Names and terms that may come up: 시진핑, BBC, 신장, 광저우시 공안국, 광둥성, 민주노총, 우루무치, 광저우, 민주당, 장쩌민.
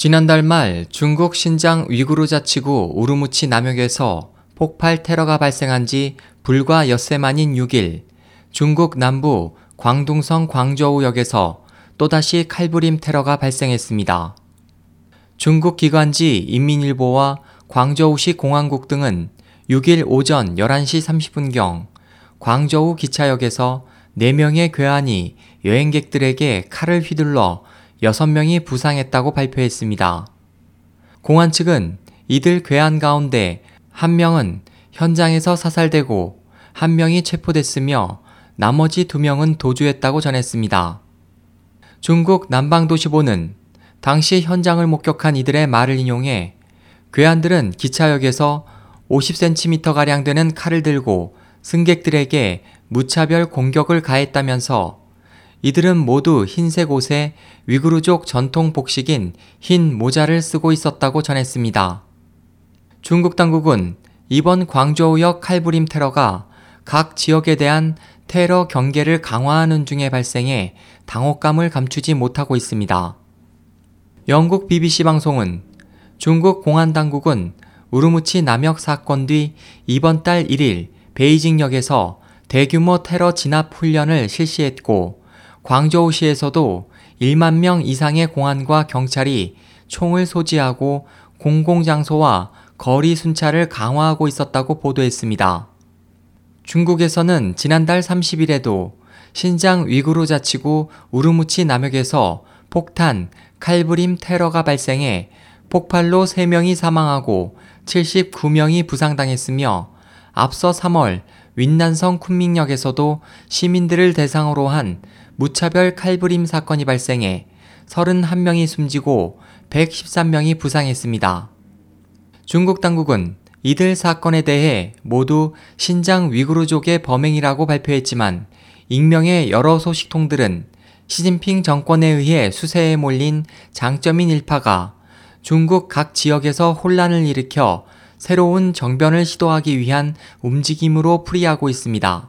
지난달 말 중국 신장 위구르 자치구 우루무치 남역에서 폭발 테러가 발생한 지 불과 엿새 만인 6일, 중국 남부 광둥성 광저우 역에서 또다시 칼부림 테러가 발생했습니다. 중국 기관지 인민일보와 광저우시 공안국 등은 6일 오전 11시 30분경 광저우 기차역에서 4명의 괴한이 여행객들에게 칼을 휘둘러 6명이 부상했다고 발표했습니다. 공안 측은 이들 괴한 가운데 1명은 현장에서 사살되고 1명이 체포됐으며 나머지 2명은 도주했다고 전했습니다. 중국 남방도시보는 당시 현장을 목격한 이들의 말을 인용해 괴한들은 기차역에서 50cm가량 되는 칼을 들고 승객들에게 무차별 공격을 가했다면서 이들은 모두 흰색 옷에 위구르족 전통 복식인 흰 모자를 쓰고 있었다고 전했습니다. 중국 당국은 이번 광저우역 칼부림 테러가 각 지역에 대한 테러 경계를 강화하는 중에 발생해 당혹감을 감추지 못하고 있습니다. 영국 BBC 방송은 중국 공안 당국은 우루무치 남역 사건 뒤 이번 달 1일 베이징역에서 대규모 테러 진압 훈련을 실시했고 광저우시에서도 1만 명 이상의 공안과 경찰이 총을 소지하고 공공장소와 거리 순찰을 강화하고 있었다고 보도했습니다. 중국에서는 지난달 30일에도 신장 위구르 자치구 우루무치 남역에서 폭탄, 칼부림 테러가 발생해 폭발로 3명이 사망하고 79명이 부상당했으며 앞서 3월 윈난성 쿤밍역에서도 시민들을 대상으로 한 무차별 칼부림 사건이 발생해 31명이 숨지고 113명이 부상했습니다. 중국 당국은 이들 사건에 대해 모두 신장 위구르족의 범행이라고 발표했지만 익명의 여러 소식통들은 시진핑 정권에 의해 수세에 몰린 장쩌민 일파가 중국 각 지역에서 혼란을 일으켜 새로운 정변을 시도하기 위한 움직임으로 풀이하고 있습니다.